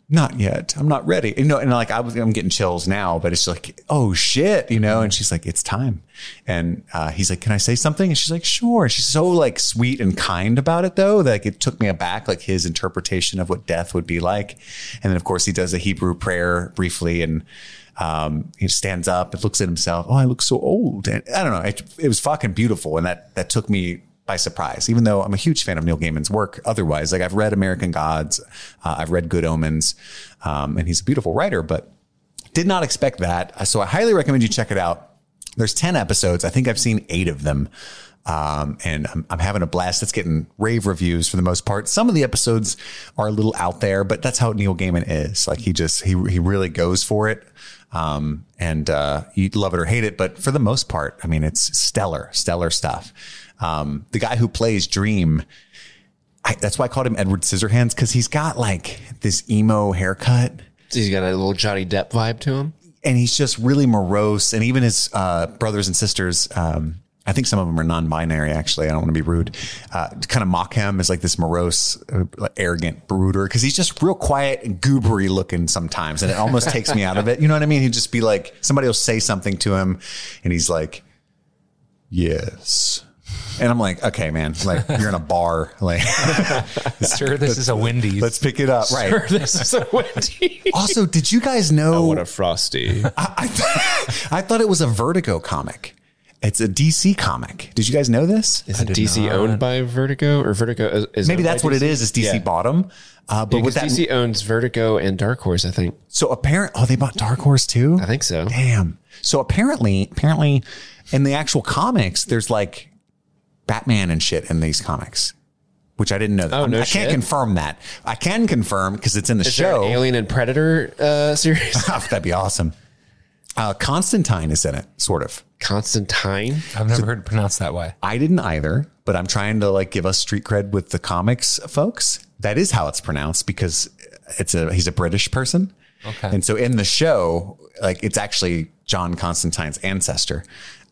not yet. I'm not ready. You know, and like I was, I'm getting chills now, but it's like, oh shit, you know? And she's like, it's time. And uh, he's like, can I say something? And she's like, sure. And she's so like sweet and kind about it though. That, like it took me aback, like his interpretation of what death would be like. And then of course he does a Hebrew prayer briefly and um, he stands up and looks at himself. Oh, I look so old. And I don't know. It, it was fucking beautiful. And that, that took me by surprise, even though I'm a huge fan of Neil Gaiman's work. Otherwise, like I've read American Gods, uh, I've read Good Omens, um, and he's a beautiful writer, but did not expect that. So I highly recommend you check it out. There's ten episodes. I think I've seen eight of them. Um, and I'm, I'm having a blast. It's getting rave reviews for the most part. Some of the episodes are a little out there, but that's how Neil Gaiman is. Like he just, he, he really goes for it. Um, and, uh, you love it or hate it, but for the most part, I mean, it's stellar, stellar stuff. Um, the guy who plays Dream, I, that's why I called him Edward Scissorhands. Cause he's got like this emo haircut. So he's got a little Johnny Depp vibe to him. And he's just really morose. And even his, uh, brothers and sisters, um, I think some of them are non-binary, actually. I don't want to be rude. Uh, to kind of mock him as like this morose, uh, arrogant brooder, because he's just real quiet and goobery looking sometimes. And it almost takes me out of it. You know what I mean? He'd just be like, somebody will say something to him and he's like, yes. And I'm like, okay, man, like you're in a bar. Like, sure, this is a Wendy's. Let's pick it up. Right. Sure, this is a Wendy's. Also, did you guys know? I want a Frosty. I, I, th- I thought it was a Vertigo comic. It's a D C comic. Did you guys know this? Is it D C not. Owned by Vertigo or Vertigo? Is, is Maybe that's what D C? It is. It's D C yeah. Bottom. Uh, but yeah, with that, D C owns Vertigo and Dark Horse, I think. So apparent. Oh, they bought Dark Horse too. I think so. Damn. So apparently, apparently, in the actual comics, there's like Batman and shit in these comics, which I didn't know. That. Oh, no I shit. Can't confirm that. I can confirm because it's in the is show. There an Alien and Predator uh, series. That'd be awesome. Uh, Constantine is in it, sort of. Constantine? I've never so, heard it pronounced that way. I didn't either, but I'm trying to like give us street cred with the comics folks. That is how it's pronounced because it's a he's a British person. Okay. And so in the show, like it's actually John Constantine's ancestor.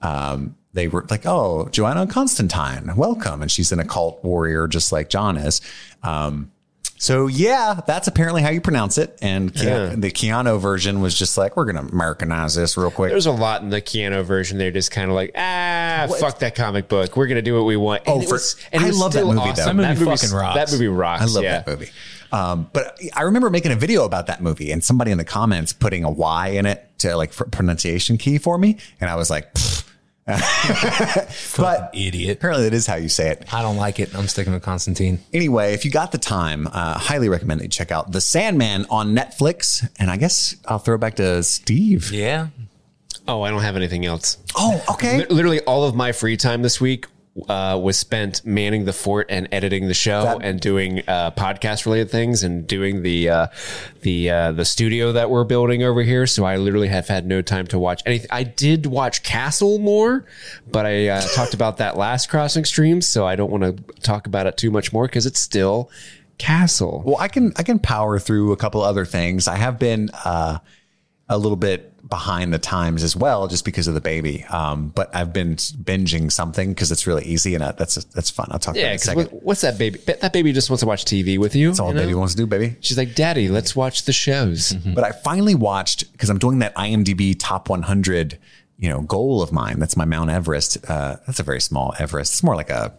Um, they were like, oh, Joanna Constantine, welcome. And she's an occult warrior just like John is. Um So, yeah, that's apparently how you pronounce it. And Ke- yeah. the Keanu version was just like, we're going to Americanize this real quick. There's a lot in the Keanu version. They're just kind of like, ah, what? Fuck that comic book. We're going to do what we want. And oh, for, was, and I love that movie, awesome. Though. That movie, that movie fucking rocks. That movie rocks. I love yeah. that movie. Um, but I remember making a video about that movie and somebody in the comments putting a Y in it to like for pronunciation key for me. And I was like, pfft. But idiot. Apparently that is how you say it. I don't like it. I'm sticking with Constantine. Anyway, if you got the time, uh, highly recommend that you check out The Sandman on Netflix. And I guess I'll throw it back to Steve. Yeah. Oh, I don't have anything else. Oh, okay. L- literally all of my free time this week uh, was spent manning the fort and editing the show that- and doing uh, podcast related things and doing the uh, the uh, the studio that we're building over here. So I literally have had no time to watch anything. I did watch Castle more, but I uh, talked about that last Crossing Streams. So I don't want to talk about it too much more because it's still Castle. Well, I can I can power through a couple other things. I have been uh, a little bit behind the times as well, just because of the baby. Um, but I've been binging something because it's really easy and I, that's that's fun. I'll talk yeah, about it in a second. What, what's that baby? That baby just wants to watch T V with you. That's all you know? Baby wants to do, baby. She's like, Daddy, let's watch the shows. Mm-hmm. But I finally watched, because I'm doing that IMDb top one hundred, you know, goal of mine. That's my Mount Everest. Uh, that's a very small Everest. It's more like a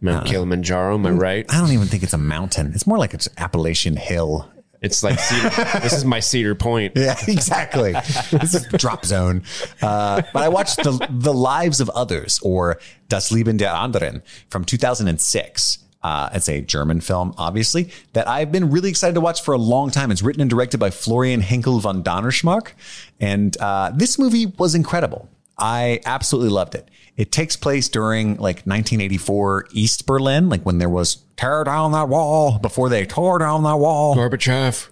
Mount Kilimanjaro, am I right? I don't even think it's a mountain. It's more like it's Appalachian Hill. It's like, Cedar, this is my Cedar Point. Yeah, exactly. This is a drop zone. Uh, but I watched the, the Lives of Others, or Das Leben der Anderen, from two thousand six. Uh, it's a German film, obviously, that I've been really excited to watch for a long time. It's written and directed by Florian Henkel von Donnerschmarck. And uh, this movie was incredible. I absolutely loved it. It takes place during like nineteen eighty-four East Berlin, like when there was tear down that wall before they tore down that wall. Gorbachev,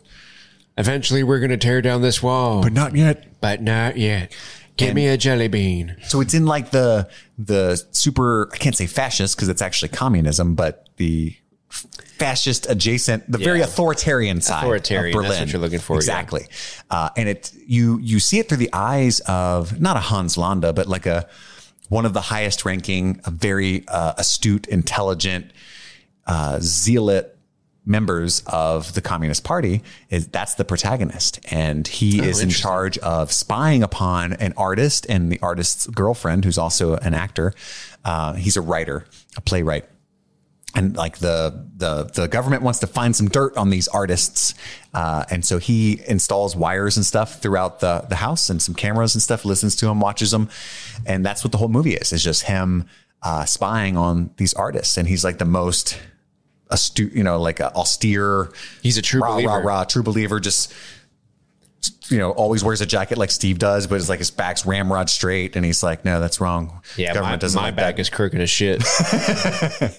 eventually we're going to tear down this wall. But not yet. But not yet. Give and me a jelly bean. So it's in like the the super, I can't say fascist because it's actually communism, but the fascist adjacent, the yeah. very authoritarian side authoritarian, of Berlin. That's what you're looking for. Exactly. Yeah. Uh, and it you you see it through the eyes of not a Hans Landa, but like a one of the highest ranking, a very uh, astute, intelligent, uh, zealot members of the Communist Party. Is that's the protagonist. And he oh, is in charge of spying upon an artist and the artist's girlfriend, who's also an actor. Uh, he's a writer, a playwright. And like the, the, the government wants to find some dirt on these artists. Uh, and so he installs wires and stuff throughout the, the house and some cameras and stuff, listens to him, watches them. And that's what the whole movie is. It's just him uh, spying on these artists. And he's like the most astute, you know, like a austere. He's a true rah, believer, rah, rah, true believer. Just, you know, always wears a jacket like Steve does, but it's like his back's ramrod straight. And he's like, no, that's wrong. Yeah, government my, doesn't my like back that. Is crooked as shit.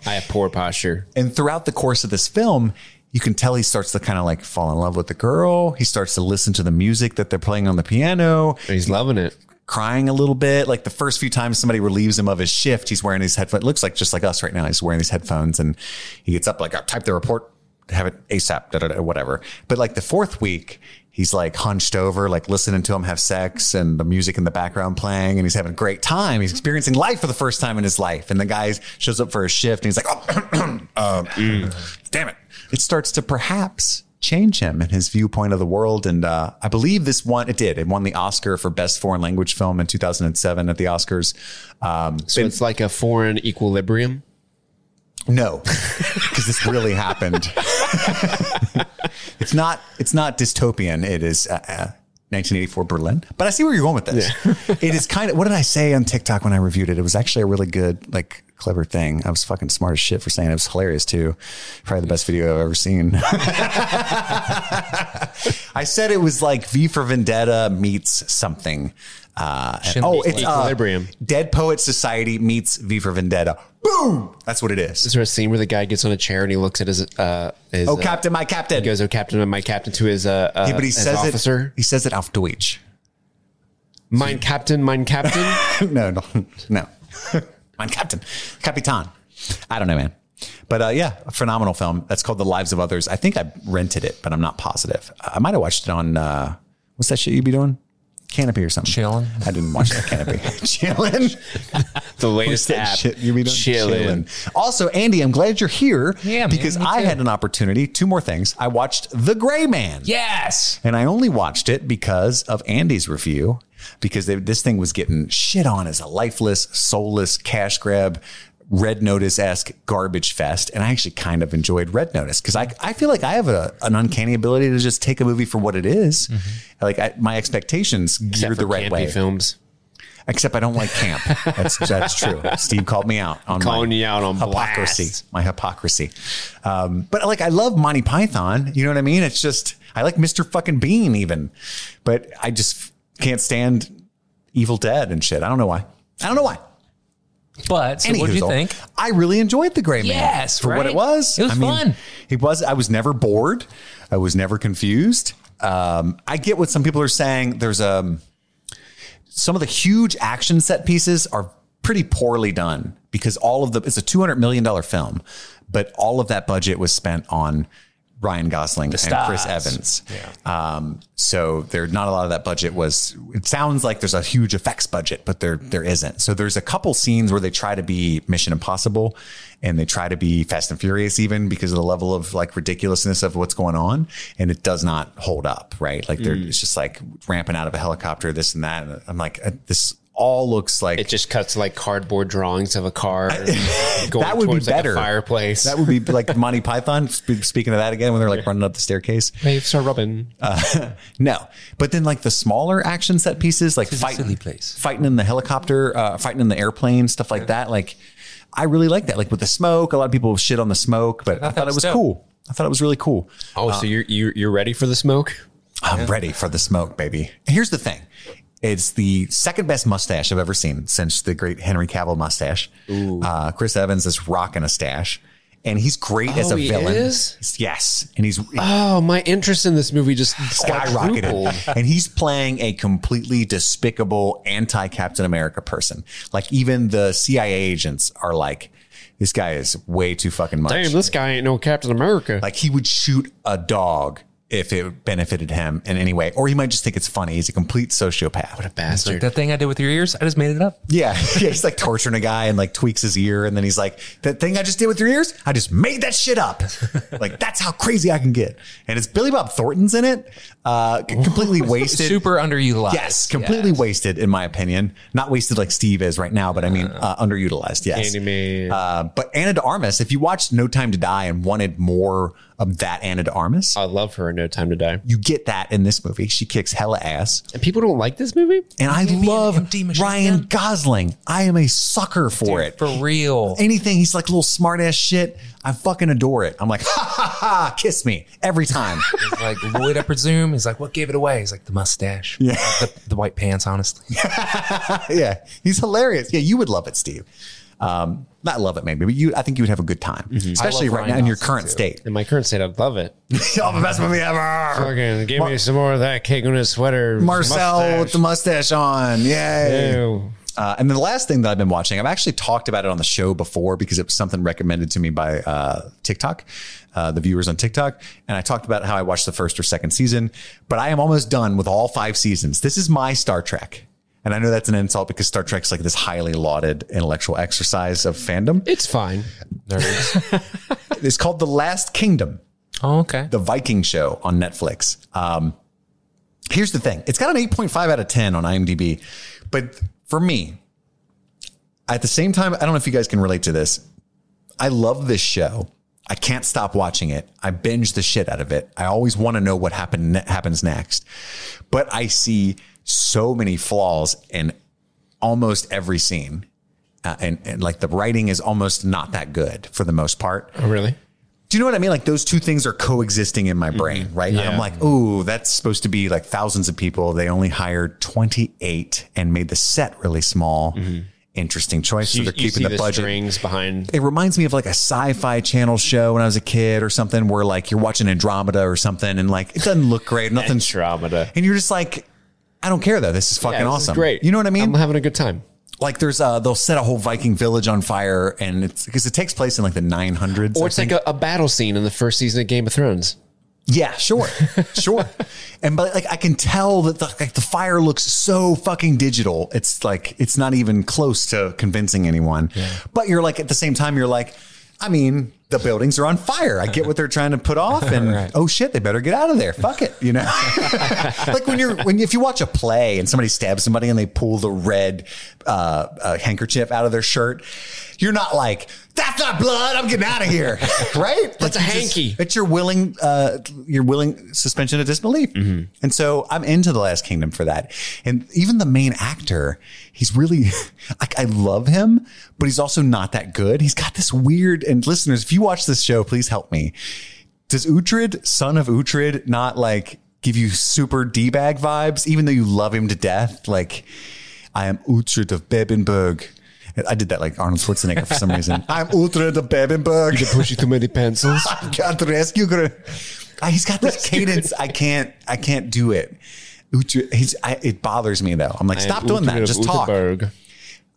I have poor posture. And throughout the course of this film, you can tell he starts to kind of like fall in love with the girl. He starts to listen to the music that they're playing on the piano. He's he, loving it. Crying a little bit. Like the first few times somebody relieves him of his shift, he's wearing his headphones. It looks like just like us right now. He's wearing these headphones and he gets up like, I'll type the report, have it ASAP, da, da, da, whatever. But like the fourth week, he's like hunched over, like listening to him have sex and the music in the background playing. And he's having a great time. He's experiencing life for the first time in his life. And the guy shows up for a shift and he's like, oh, uh, mm. damn it. It starts to perhaps change him and his viewpoint of the world. And uh, I believe this one, it did. It won the Oscar for Best Foreign Language Film in two thousand seven at the Oscars. Um, so it's like a foreign equilibrium. No, because this really happened. It's not it's not dystopian. It is uh, uh, nineteen eighty-four Berlin. But I see where you're going with this. Yeah. It is kind of, what did I say on TikTok when I reviewed it? It was actually a really good, like, clever thing. I was fucking smart as shit for saying it. It was hilarious, too. Probably the best video I've ever seen. I said it was like V for Vendetta meets something. Uh, and, oh, it's equilibrium. Uh, Dead Poets Society meets V for Vendetta. Boom! That's what it is. Is there a scene where the guy gets on a chair and he looks at his? Uh, his oh, uh, Captain, my Captain! He goes, "Oh, Captain, my Captain!" to his uh, yeah, but he his says officer. It, he says it auf Deutsch. Mein so, Captain, mein Captain. no, no, no. Mein Captain, Capitan. I don't know, man. But uh, yeah, a phenomenal film. That's called The Lives of Others. I think I rented it, but I'm not positive. I might have watched it on uh, what's that shit you be doing? Canopy or something. Chillin'. I didn't watch that Canopy. Chillin'. The latest app. Shit you mean Chillin'. Chillin'. Also, Andy, I'm glad you're here. Yeah, because man, I too. had an opportunity. Two more things. I watched The Gray Man. Yes. And I only watched it because of Andy's review, because they, this thing was getting shit on as a lifeless, soulless cash grab, Red Notice-esque garbage fest. And I actually kind of enjoyed Red Notice because I, I feel like I have a, an uncanny ability to just take a movie for what it is. Mm-hmm. Like I, my expectations geared the right way. Films. Except I don't like camp. That's that's true. Steve called me out on calling you out on hypocrisy, blast. my hypocrisy. Um, but like, I love Monty Python. You know what I mean? It's just, I like Mister Fucking Bean even, but I just can't stand Evil Dead and shit. I don't know why. I don't know why. But so what do you think? I really enjoyed The Gray Man. Yes, for right? what it was. It was I mean, fun. It was. I was never bored. I was never confused. Um, I get what some people are saying. There's um, some of the huge action set pieces are pretty poorly done because all of the it's a two hundred million dollars film, but all of that budget was spent on Ryan Gosling and Chris Evans. Yeah. Um, so there, not a lot of that budget was, it sounds like there's a huge effects budget, but there, there isn't. So there's a couple scenes where they try to be Mission Impossible and they try to be Fast and Furious even because of the level of like ridiculousness of what's going on. And it does not hold up, right? Like they're, mm. it's just like ramping out of a helicopter, this and that. And I'm like, this all looks like it just cuts like cardboard drawings of a car going that would towards be better. Like a fireplace. That would be like Monty Python. Speaking of that again, when they're like running up the staircase, hey, Sir Robin. Uh, no, but then like the smaller action set pieces, like fighting, fighting in the helicopter, uh, fighting in the airplane, stuff like yeah. that. Like I really like that. Like with the smoke, a lot of people shit on the smoke, but I thought it was cool. I thought it was really cool. Oh, um, so you're, you're you're ready for the smoke? I'm yeah. ready for the smoke, baby. Here's the thing. It's the second best mustache I've ever seen since the great Henry Cavill mustache. Ooh. Uh, Chris Evans is rocking a stache, and he's great oh, as a he villain. Is? Yes, and he's oh, my interest in this movie just skyrocketed. And he's playing a completely despicable anti-Captain America person. Like even the C I A agents are like, this guy is way too fucking much. Damn, this guy ain't no Captain America. Like he would shoot a dog if it benefited him in any way, or he might just think it's funny. He's a complete sociopath. What a bastard. Like, that thing I did with your ears, I just made it up. Yeah. Yeah. He's like torturing a guy and like tweaks his ear. And then he's like, that thing I just did with your ears, I just made that shit up. Like that's how crazy I can get. And it's Billy Bob Thornton's in it. Uh, completely wasted. Super underutilized. Yes. Completely yes. wasted in my opinion. Not wasted like Steve is right now, but I mean, uh, underutilized. Yes. Anime. Uh, but Ana de Armas, if you watched No Time to Die and wanted more of that Ana de Armas. I love her in No Time to Die. You get that in this movie. She kicks hella ass. And people don't like this movie? And I love Ryan Gosling. I am a sucker for it. For real. Anything. He's like little smart ass shit. I fucking adore it. I'm like, ha, ha, ha, kiss me every time. He's like, Lloyd, I presume. He's like, what gave it away? He's like, the mustache. Yeah. The, the white pants, honestly. Yeah. He's hilarious. Yeah, you would love it, Steve. Um, not love it maybe, but you, I think you would have a good time, mm-hmm. especially right Ryan now in your current too. state. In my current state, I'd love it. Oh, the best movie ever. Fucking give Mar- me some more of that cake on his sweater. Marcel mustache. With the mustache on. Yay. Ew. Uh, and the last thing that I've been watching, I've actually talked about it on the show before because it was something recommended to me by uh, TikTok, uh, the viewers on TikTok. And I talked about how I watched the first or second season, but I am almost done with all five seasons. This is my Star Trek. And I know that's an insult because Star Trek's like this highly lauded intellectual exercise of fandom. It's fine. There it is. It's called The Last Kingdom. Oh, okay. The Viking show on Netflix. Um, here's the thing. It's got an eight point five out of ten on IMDb. But for me, at the same time, I don't know if you guys can relate to this. I love this show. I can't stop watching it. I binge the shit out of it. I always want to know what happen, happens next. But I see so many flaws in almost every scene. Uh, and, and like the writing is almost not that good for the most part. Oh, really? Do you know what I mean? Like those two things are coexisting in my brain, right? Yeah. And I'm like, ooh, that's supposed to be like thousands of people. They only hired twenty-eight and made the set really small. Mm-hmm. Interesting choice. So, so they're you keeping see the budget strings behind. It reminds me of like a sci-fi channel show when I was a kid or something where like you're watching Andromeda or something and like it doesn't look great. Nothing. Andromeda. And you're just like, I don't care though. This is fucking yeah, this awesome. Is great. You know what I mean? I'm having a good time. Like there's uh they'll set a whole Viking village on fire and it's because it takes place in like the nine hundreds. Or it's like a, a battle scene in the first season of Game of Thrones. Yeah, sure. Sure. And but like I can tell that the, like, the fire looks so fucking digital. It's like it's not even close to convincing anyone. Yeah. But you're like at the same time, you're like, I mean, the buildings are on fire. I get what they're trying to put off and right. Oh shit, they better get out of there. Fuck it. You know, like when you're, when, if you watch a play and somebody stabs somebody and they pull the red uh, uh, handkerchief out of their shirt, you're not like, that's not blood. I'm getting out of here. Right. Like that's a hanky. Just, it's your willing, uh, your willing suspension of disbelief. Mm-hmm. And so I'm into The Last Kingdom for that. And even the main actor, he's really, like, I love him, but he's also not that good. He's got this weird, and listeners, if you watch this show, please help me. Does Uhtred, son of Uhtred, not like give you super D-bag vibes, even though you love him to death? Like, I am Uhtred of Bebbanburg. I did that like Arnold Schwarzenegger for some reason. I'm Uhtred of Bebbanburg. You're pushing too many pencils. I've got to rescue. He's got this cadence. I can't. I can't do it. Uhtred, he's, I, it bothers me though. I'm like, I stop doing Uhtred that. Just Uhtred. Talk.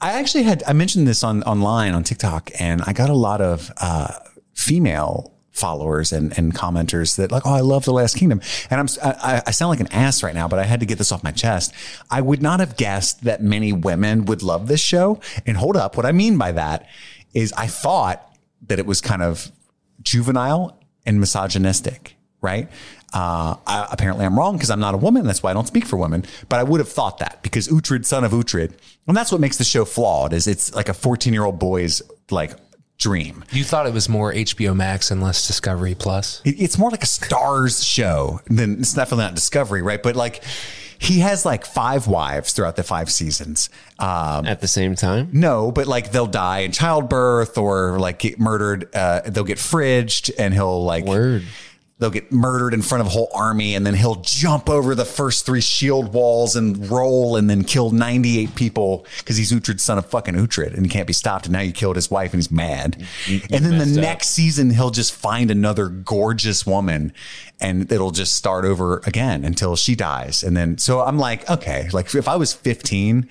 I actually had. I mentioned this on online on TikTok, and I got a lot of uh, female followers and, and commenters that like, oh, I love The Last Kingdom. And I'm, I, I sound like an ass right now, but I had to get this off my chest. I would not have guessed that many women would love this show. And hold up. What I mean by that is I thought that it was kind of juvenile and misogynistic. right? Uh, I, apparently I'm wrong because I'm not a woman. That's why I don't speak for women. But I would have thought that because Uhtred, son of Uhtred. And that's what makes the show flawed is it's like a fourteen-year-old boy's like dream. You thought it was more H B O Max and less Discovery Plus? It, it's more like a Stars show than it's definitely not Discovery, right? But like he has like five wives throughout the five seasons. Um, At the same time? No, but like they'll die in childbirth or like get murdered. Uh, they'll get fridged and he'll like... Word. They'll get murdered in front of a whole army and then he'll jump over the first three shield walls and roll and then kill ninety-eight people because he's Uhtred's son of fucking Uhtred and he can't be stopped. And now you killed his wife and he's mad. You, you and then the up. next season, he'll just find another gorgeous woman and it'll just start over again until she dies. And then, so I'm like, okay, like if I was fifteen,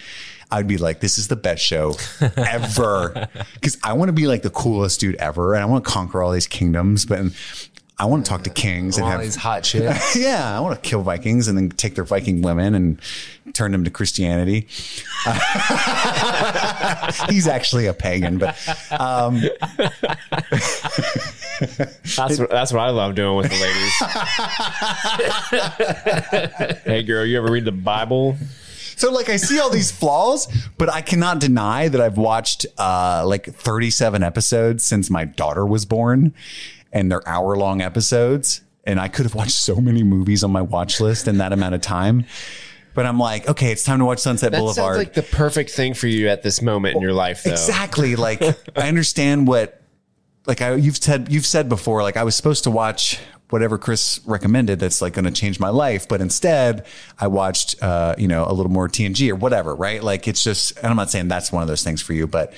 I'd be like, this is the best show ever because I want to be like the coolest dude ever. And I want to conquer all these kingdoms, but I want to talk to kings and all have these hot chicks. Yeah. I want to kill Vikings and then take their Viking women and turn them to Christianity. Uh, he's actually a pagan, but, um, that's what, that's what I love doing with the ladies. Hey girl, you ever read the Bible? So like I see all these flaws, but I cannot deny that I've watched, uh, like thirty-seven episodes since my daughter was born. And they're hour long episodes. And I could have watched so many movies on my watch list in that amount of time. But I'm like, okay, it's time to watch Sunset that Boulevard. Sounds like the perfect thing for you at this moment well, in your life, though. Exactly. Like I understand what, like I, you've said, you've said before, like I was supposed to watch whatever Chris recommended that's like going to change my life. But instead I watched, uh, you know, a little more T N G or whatever, right? Like it's just, and I'm not saying that's one of those things for you, but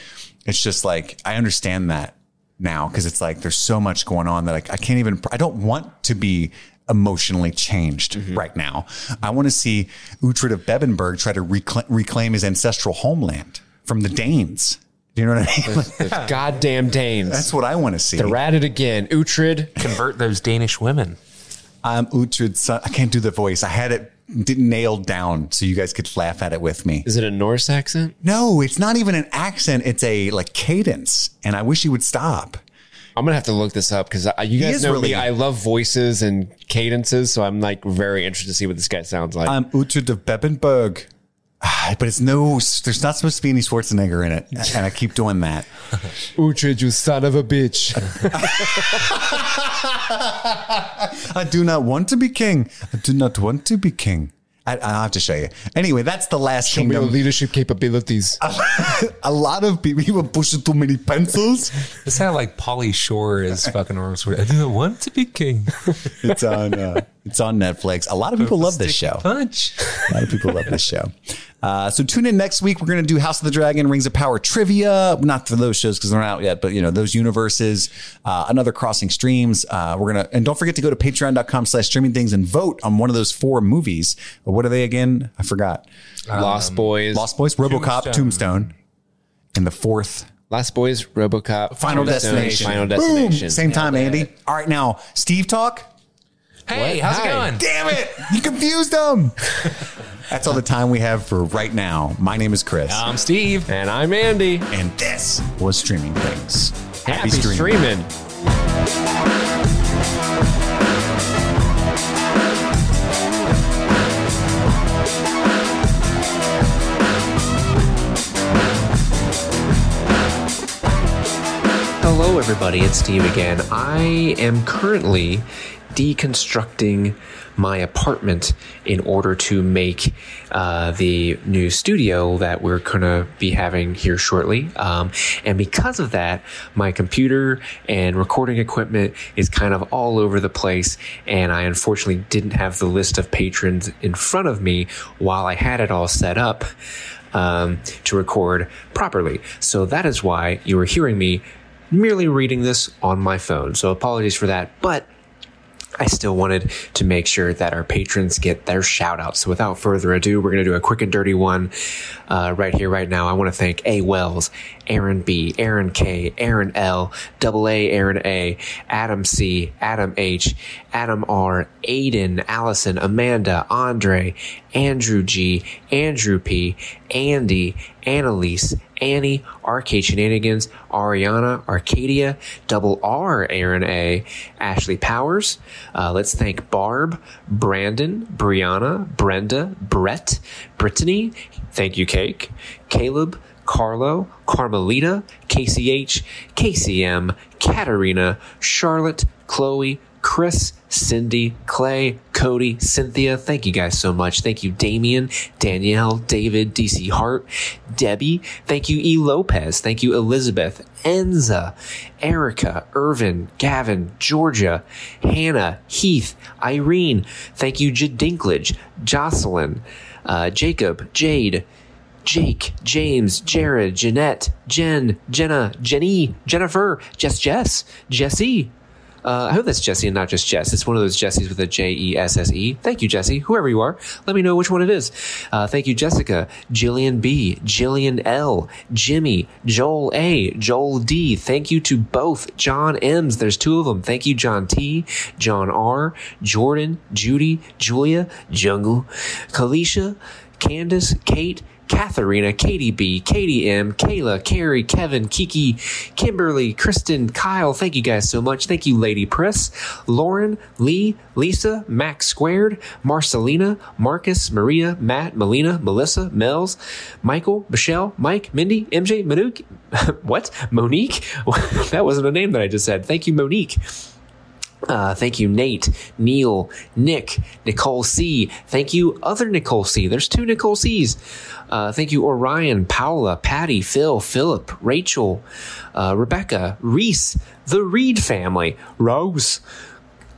it's just like, I understand that now, because it's like there's so much going on that I, I can't even, I don't want to be emotionally changed mm-hmm. right now. I want to see Uhtred of Bebbanburg try to recla- reclaim his ancestral homeland from the Danes. Do you know what I mean? The, the yeah. goddamn Danes. That's what I want to see. They're at it again. Uhtred, convert those Danish women. I'm Uhtred's son. I can't do the voice. I had it didn't nail down so you guys could laugh at it with me. Is it a Norse accent? No, it's not even an accent. It's a like cadence. And I wish you would stop. I'm going to have to look this up because you guys know really, me. I love voices and cadences. So I'm like very interested to see what this guy sounds like. I'm Uhtred of Bebbanburg. But it's no, there's not supposed to be any Schwarzenegger in it. And I keep doing that. Uhtred, you son of a bitch. I do not want to be king. I do not want to be king. I, I'll have to show you. Anyway, that's the last show kingdom. Show me your leadership capabilities. A lot of people, you were pushing too many pencils. It sounded like Pauly Shore is fucking Arnold Schwarzenegger. I do not want to be king. It's on, uh, it's on Netflix. A lot of people love this show. Punch. A lot of people love this show. Uh, so tune in next week. We're going to do House of the Dragon, Rings of Power trivia. Not for those shows because they're not out yet, but you know, those universes, uh, another Crossing Streams. Uh, we're going to, and don't forget to go to patreon.com slash streaming things and vote on one of those four movies. What are they again? I forgot. Um, Lost Boys, Lost Boys, RoboCop, Tombstone. Tombstone. And the fourth. Last Boys, RoboCop, Final Destination. Final Destination. Boom. Same time, Andy. All right. Now, Steve talk. Hey, what? how's Hi. it going? Damn it. You confused them. That's all the time we have for right now. My name is Chris. I'm Steve. And I'm Andy. And this was Streaming Things. Happy, Happy streaming. streaming. Hello, everybody. It's Steve again. I am currently deconstructing my apartment in order to make uh, the new studio that we're going to be having here shortly. Um, and because of that, my computer and recording equipment is kind of all over the place. And I unfortunately didn't have the list of patrons in front of me while I had it all set up um, to record properly. So that is why you are hearing me merely reading this on my phone. So apologies for that, but I still wanted to make sure that our patrons get their shout outs. So without further ado, we're going to do a quick and dirty one uh, right here, right now. I want to thank A. Wells, Aaron B, Aaron K, Aaron L, Double A, Aaron A, Adam C, Adam H, Adam R, Aiden, Allison, Amanda, Andre, Andrew G, Andrew P, Andy, Annalise, Annie, R K Shenanigans, Ariana, Arcadia, Double R, Aaron A, Ashley Powers. Uh, let's thank Barb, Brandon, Brianna, Brenda, Brett, Brittany. Thank you, Cake. Caleb, Carlo, Carmelita, K C H, K C M, Katarina, Charlotte, Chloe, Chris, Cindy, Clay, Cody, Cynthia. Thank you guys so much. Thank you, Damien, Danielle, David, D C Hart, Debbie. Thank you, E. Lopez. Thank you, Elizabeth, Enza, Erica, Irvin, Gavin, Georgia, Hannah, Heath, Irene. Thank you, Jedinklage, Jocelyn, uh, Jacob, Jade, Jake, James, Jared, Jeanette, Jen, Jenna, Jenny, Jennifer, Jess, Jess, Jesse. Uh, I hope that's Jesse and not just Jess. It's one of those Jessies with a J E S S E. Thank you, Jesse. Whoever you are, let me know which one it is. Uh, thank you, Jessica, Jillian B, Jillian L, Jimmy, Joel A, Joel D. Thank you to both John M's. There's two of them. Thank you, John T, John R, Jordan, Judy, Julia, Jungle, Kalisha, Candace, Kate, Katharina, Katie B, Katie M, Kayla, Carrie, Kevin, Kiki, Kimberly, Kristen, Kyle. Thank you guys so much. Thank you, Lady Press, Lauren, Lee, Lisa, Max Squared, Marcelina, Marcus, Maria, Matt, Melina, Melissa, Mel's, Michael, Michelle, Mike, Mindy, M J, Monique. What? Monique? That wasn't a name that I just said. Thank you, Monique. Uh, thank you, Nate, Neil, Nick, Nicole C. Thank you, other Nicole C. There's two Nicole C's. Uh, thank you, Orion, Paula, Patty, Phil, Philip, Rachel, uh, Rebecca, Reese, the Reed family, Rose,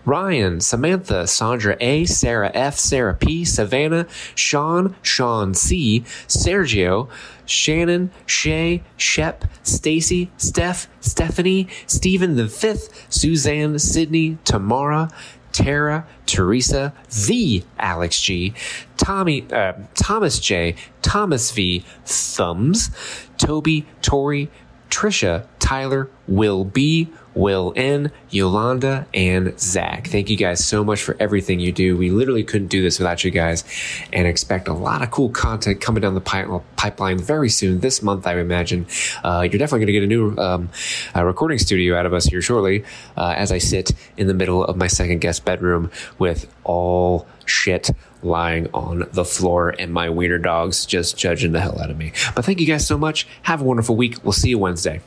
Ryan, Samantha, Sandra A, Sarah F, Sarah P, Savannah, Sean, Sean C, Sergio, Shannon, Shay, Shep, Stacy, Steph, Stephanie, Stephen the Fifth, Suzanne, Sydney, Tamara, Tara, Teresa, the Alex G, Tommy, uh, Thomas J, Thomas V, Thumbs, Toby, Tori, Trisha, Tyler, Will B, Will N, Yolanda, and Zach. Thank you guys so much for everything you do. We literally couldn't do this without you guys, and expect a lot of cool content coming down the pipe- pipeline very soon this month, I imagine. Uh, you're definitely going to get a new um, uh, recording studio out of us here shortly, uh, as I sit in the middle of my second guest bedroom with all shit lying on the floor and my wiener dogs just judging the hell out of me. But thank you guys so much. Have a wonderful week. We'll see you Wednesday.